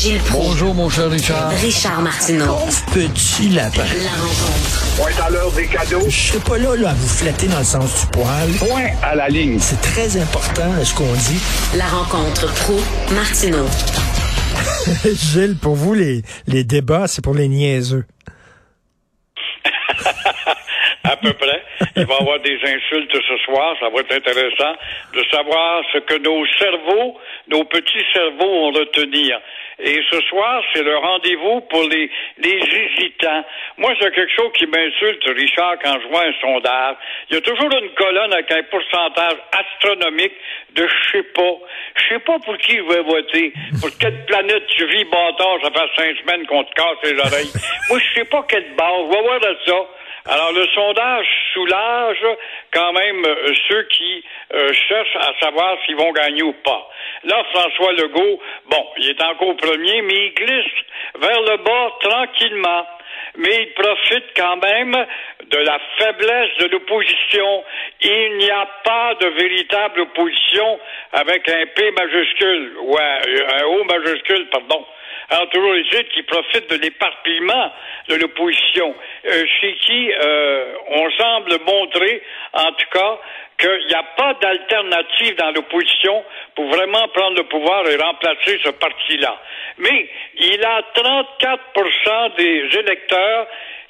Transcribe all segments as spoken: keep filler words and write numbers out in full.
Gilles Proulx. Bonjour, mon cher Richard. Richard Martineau. Petit lapin. La rencontre. Point à l'heure des cadeaux. Je suis pas là, là à vous flatter dans le sens du poil. Point à la ligne. C'est très important ce qu'on dit. La rencontre Proulx-Martineau. Gilles, pour vous, les, les débats, c'est pour les niaiseux. À peu près. Il va y avoir des insultes ce soir. Ça va être intéressant de savoir ce que nos cerveaux, nos petits cerveaux ont retenu. Et ce soir, c'est le rendez-vous pour les, les hésitants. Moi, c'est quelque chose qui m'insulte, Richard, quand je vois un sondage. Il y a toujours une colonne avec un pourcentage astronomique de je sais pas. Je sais pas pour qui je vais voter. Pour quelle planète tu vis, bâtard, ça fait cinq semaines qu'on te casse les oreilles. Moi, je sais pas quelle base. Je vais voir de ça. Alors, le sondage soulage quand même euh, ceux qui euh, cherchent à savoir s'ils vont gagner ou pas. Là, François Legault, bon, il est encore premier, mais il glisse vers le bas tranquillement. Mais il profite quand même de la faiblesse de l'opposition. Il n'y a pas de véritable opposition avec un P majuscule, ou un, un O majuscule, pardon. Alors, toujours les autres qui profitent de l'éparpillement de l'opposition, euh, chez qui euh, on semble montrer, en tout cas, qu'il n'y a pas d'alternative dans l'opposition pour vraiment prendre le pouvoir et remplacer ce parti-là. Mais il a trente-quatre pour cent des électeurs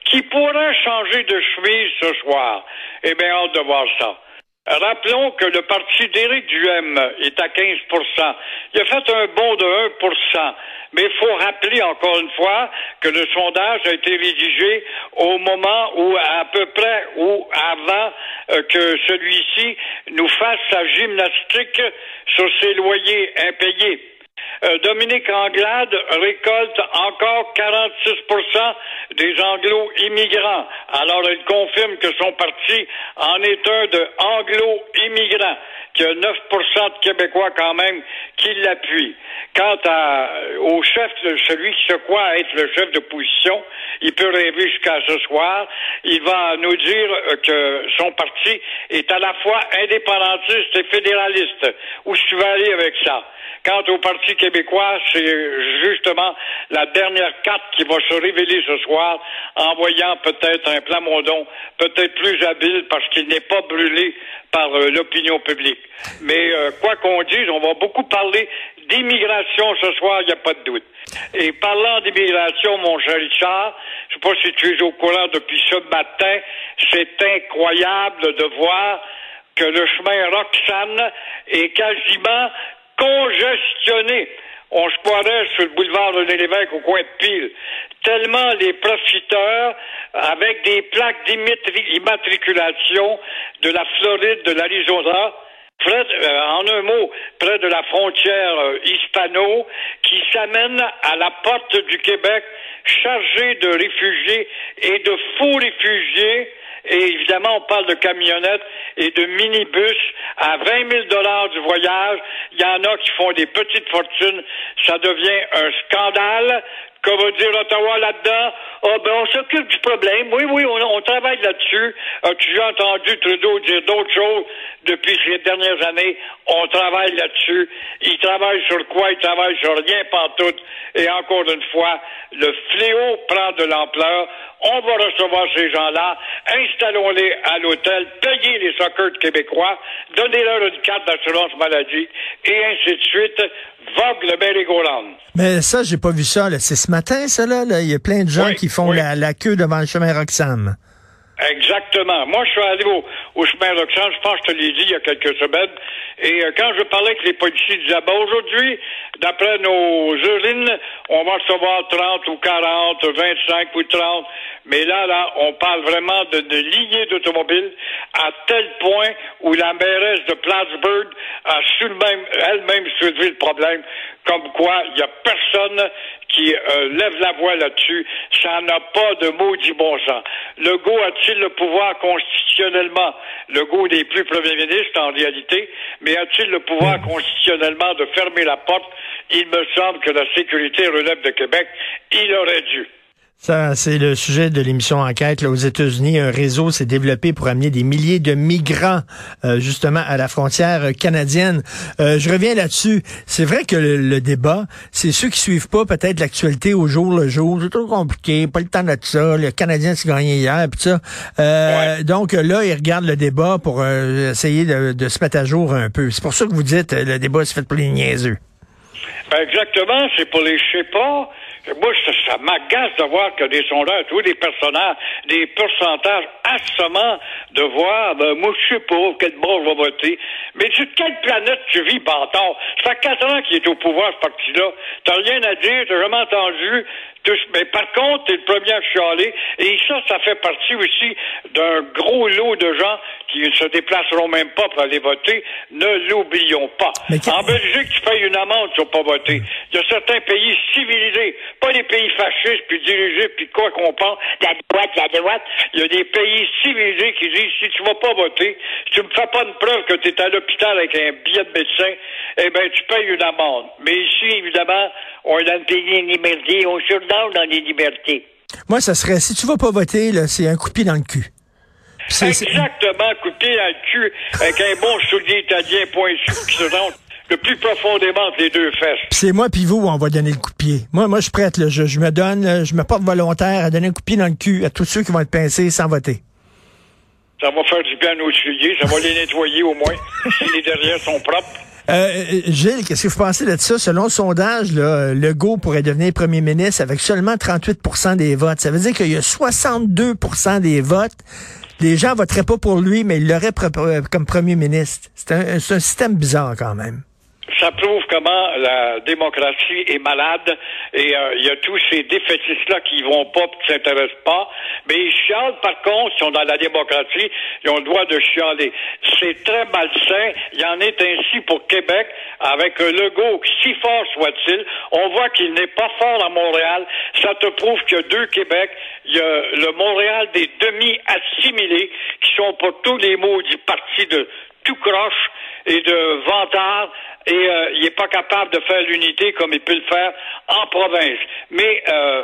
qui pourraient changer de chemise ce soir. Eh bien, hâte de voir ça. Rappelons que le parti d'Éric Duhaime est à quinze pour cent. Il a fait un bond de un pour cent. Mais il faut rappeler encore une fois que le sondage a été rédigé au moment où, à peu près, ou avant euh, que celui-ci nous fasse sa gymnastique sur ses loyers impayés. Euh, Dominique Anglade récolte encore quarante-six pour cent des anglo-immigrants. Alors, elle confirme que son parti en est un de anglo-immigrants, qu'il y a neuf pour cent de Québécois quand même qui l'appuient. Quant à, au chef, celui qui se croit être le chef d'opposition, il peut rêver jusqu'à ce soir. Il va nous dire que son parti est à la fois indépendantiste et fédéraliste. Où tu vas aller avec ça? Quant au Parti québécois, c'est justement la dernière carte qui va se révéler ce soir en voyant peut-être un Plamondon, peut-être plus habile parce qu'il n'est pas brûlé par euh, l'opinion publique. Mais euh, quoi qu'on dise, on va beaucoup parler d'immigration ce soir, il n'y a pas de doute. Et parlant d'immigration, mon cher Richard, je ne sais pas si tu es au courant depuis ce matin, c'est incroyable de voir que le chemin Roxham est quasiment congestionné. On se croirait sur le boulevard René Lévesque au coin de Peel. Tellement les profiteurs, avec des plaques d'immatriculation de la Floride, de l'Arizona, près de, euh, en un mot, près de la frontière euh, hispano, qui s'amène à la porte du Québec, chargée de réfugiés et de faux réfugiés. Et évidemment, on parle de camionnettes et de minibus à vingt mille dollars du voyage. Il y en a qui font des petites fortunes. Ça devient un scandale. Que va dire Ottawa là-dedans? Ah oh, ben, on s'occupe du problème. Oui, oui, on, on travaille là-dessus. As-tu déjà entendu Trudeau dire d'autres choses depuis ces dernières années? On travaille là-dessus. Il travaille sur quoi? Il travaille sur rien pantoute. Et encore une fois, le fléau prend de l'ampleur. On va recevoir ces gens-là. Installons-les à l'hôtel. Payez les soccer québécois. Donnez-leur une carte d'assurance maladie. Et ainsi de suite. Vogue le merry-go-round. Mais ça, j'ai pas vu ça, là. C'est ce matin, ça, là. Il y a plein de gens oui, qui font oui. la, la queue devant le chemin Roxham. Exactement. Moi, je suis allé au, au chemin Roxham, je pense que je te l'ai dit il y a quelques semaines, et euh, quand je parlais avec les policiers, ils disaient, bon, aujourd'hui, d'après nos urines, on va recevoir trente ou quarante, vingt-cinq ou trente, mais là, là, on parle vraiment de, de lignée d'automobiles à tel point où la mairesse de Plattsburgh a elle-même, elle-même soulevé le problème, comme quoi il n'y a personne qui euh, lève la voix là-dessus. Ça n'a pas de maudit bon sens. Legault a-t-il le pouvoir constitutionnellement? Legault n'est plus premier ministre en réalité, mais a-t-il le pouvoir constitutionnellement de fermer la porte? Il me semble que la sécurité relève de Québec. Il aurait dû. Ça, c'est le sujet de l'émission Enquête. Là, aux États-Unis, un réseau s'est développé pour amener des milliers de migrants euh, justement à la frontière canadienne. Euh, je reviens là-dessus. C'est vrai que le, le débat, c'est ceux qui suivent pas peut-être l'actualité au jour le jour. C'est trop compliqué, pas le temps de ça. Le Canadien s'est gagné hier, puis ça. Euh, ouais. Donc là, ils regardent le débat pour euh, essayer de, de se mettre à jour un peu. C'est pour ça que vous dites euh, le débat se fait pour les niaiseux. Ben exactement, c'est pour les je sais pas. Moi, ça, ça m'agace de voir que des sondeurs, tous les personnages, des pourcentages assommants de voir, ben, moi, je sais pas, quel bord je vais voter. Mais sur quelle planète tu vis, bâtard? Ça fait quatre ans qu'il est au pouvoir, ce parti-là. T'as rien à dire, t'as jamais entendu. Mais par contre, t'es le premier à chialer. Et ça, ça fait partie aussi d'un gros lot de gens qui ne se déplaceront même pas pour aller voter. Ne l'oublions pas. En Belgique, tu payes une amende sur pas voter. Il y a certains pays civilisés, pas des pays fascistes, puis dirigés, puis quoi qu'on pense, la droite, la droite. Il y a des pays civilisés qui disent, si tu vas pas voter, si tu me fais pas une preuve que tu es à l'hôpital avec un billet de médecin, eh bien, tu payes une amende. Mais ici, évidemment, on a un pays une liberté, on surdonne dans les libertés. Moi, ça serait, si tu vas pas voter, là, c'est un coup de pied dans le cul. C'est, exactement, coup de pied dans le cul, avec un bon soulier italien pointu qui se rentre le plus profondément entre les deux fesses. Pis c'est moi puis vous, on va donner le coup de pied. Moi, moi je suis prête, là, je, je me donne, là, je me porte volontaire à donner un coup de pied dans le cul à tous ceux qui vont être pincés sans voter. Ça va faire du bien à nos souliers, ça va les nettoyer au moins, si les derrières sont propres. Euh, Gilles, qu'est-ce que vous pensez de ça? Selon le sondage, là, Legault pourrait devenir premier ministre avec seulement trente-huit pour cent des votes. Ça veut dire qu'il y a soixante-deux pour cent des votes. Les gens voteraient pas pour lui, mais il l'aurait comme premier ministre. C'est un, c'est un système bizarre quand même. Ça prouve comment la démocratie est malade et il euh, y a tous ces défaitistes-là qui vont pas, qui s'intéressent pas, mais ils chialent par contre, ils sont dans la démocratie, ils ont le droit de chialer. C'est très malsain, il en est ainsi pour Québec, avec Legault, si fort soit-il, on voit qu'il n'est pas fort à Montréal, ça te prouve qu'il y a deux Québec, il y a le Montréal des demi-assimilés qui sont pour tous les maux du parti de tout croche et de vantard, et euh, il n'est pas capable de faire l'unité comme il peut le faire en province. Mais euh,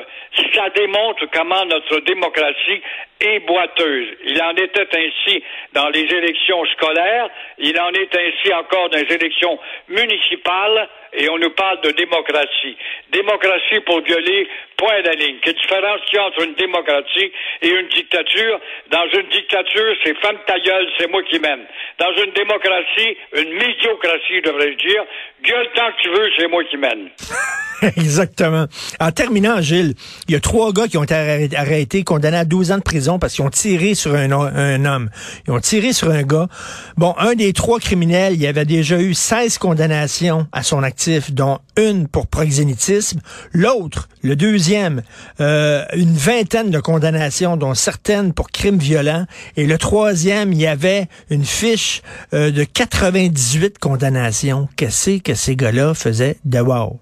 ça démontre comment notre démocratie est boiteuse. Il en était ainsi dans les élections scolaires, il en est ainsi encore dans les élections municipales, et on nous parle de démocratie. Démocratie pour gueuler, point à la ligne. Quelle différence qu'il y a entre une démocratie et une dictature? Dans une dictature, c'est femme ta gueule, c'est moi qui mène. Dans une démocratie, une médiocratie, devrais-je dire, gueule tant que tu veux, c'est moi qui mène. Exactement. En terminant, Gilles, il y a trois gars qui ont été arrêtés, condamnés à douze ans de prison parce qu'ils ont tiré sur un, un homme. Ils ont tiré sur un gars. Bon, un des trois criminels, il avait déjà eu seize condamnations à son activité, dont une pour proxénétisme, l'autre, le deuxième, euh, une vingtaine de condamnations, dont certaines pour crimes violents, et le troisième, il y avait une fiche euh, de quatre-vingt-dix-huit condamnations. Qu'est-ce que ces gars-là faisaient de wow?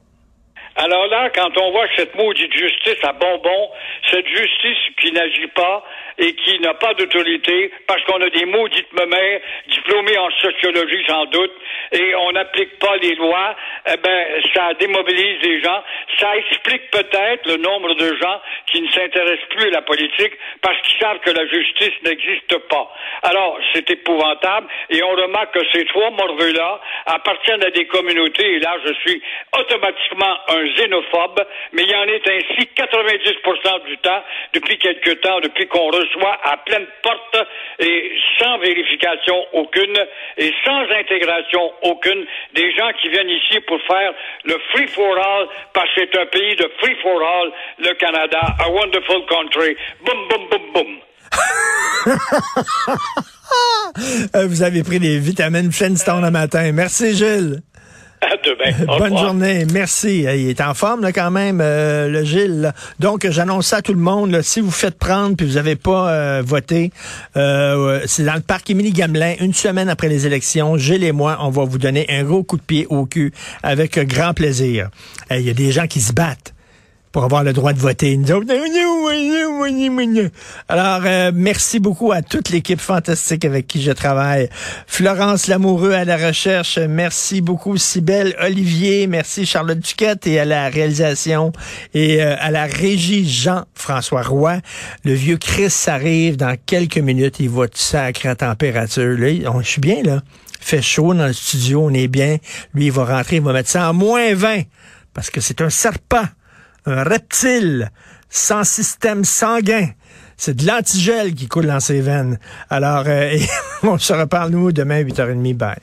Alors là, quand on voit que cette maudite justice à bonbons, cette justice qui n'agit pas et qui n'a pas d'autorité, parce qu'on a des maudites mamères diplômées en sociologie sans doute, et on n'applique pas les lois, eh ben ça démobilise les gens. Ça explique peut-être le nombre de gens qui ne s'intéressent plus à la politique parce qu'ils savent que la justice n'existe pas. Alors, c'est épouvantable, et on remarque que ces trois morveux-là appartiennent à des communautés, et là, je suis automatiquement un xénophobe, mais il en est ainsi quatre-vingt-dix pour cent du temps, depuis quelque temps, depuis qu'on reçoit à pleine porte et sans vérification aucune et sans intégration aucune des gens qui viennent ici pour faire le free for all, parce que c'est un pays de free for all, le Canada, a wonderful country. Boum, boum, boum, boum. Vous avez pris des vitamines Flintstone le matin. Merci, Gilles. À demain. Au Bonne au journée. Merci. Il est en forme, là, quand même, euh, le Gilles. Là. Donc, j'annonce ça à tout le monde. Là, si vous faites prendre puis vous n'avez pas euh, voté, euh, c'est dans le parc Émilie-Gamelin, une semaine après les élections. Gilles et moi, on va vous donner un gros coup de pied au cul avec grand plaisir. Il euh, y a des gens qui se battent pour avoir le droit de voter. Nous autres. Alors, euh, merci beaucoup à toute l'équipe fantastique avec qui je travaille. Florence Lamoureux à la recherche. Merci beaucoup, Sybelle Olivier. Merci, Charlotte Duquette et à la réalisation. Et euh, à la régie, Jean-François Roy. Le vieux Chris arrive dans quelques minutes. Il va tout sacrer à température. Là, on, je suis bien, là. Fait chaud dans le studio. On est bien. Lui, il va rentrer. Il va mettre ça en moins vingt. Parce que c'est un serpent. Un reptile sans système sanguin. C'est de l'antigel qui coule dans ses veines. Alors, euh, on se reparle, nous, demain, huit heures trente. Bye.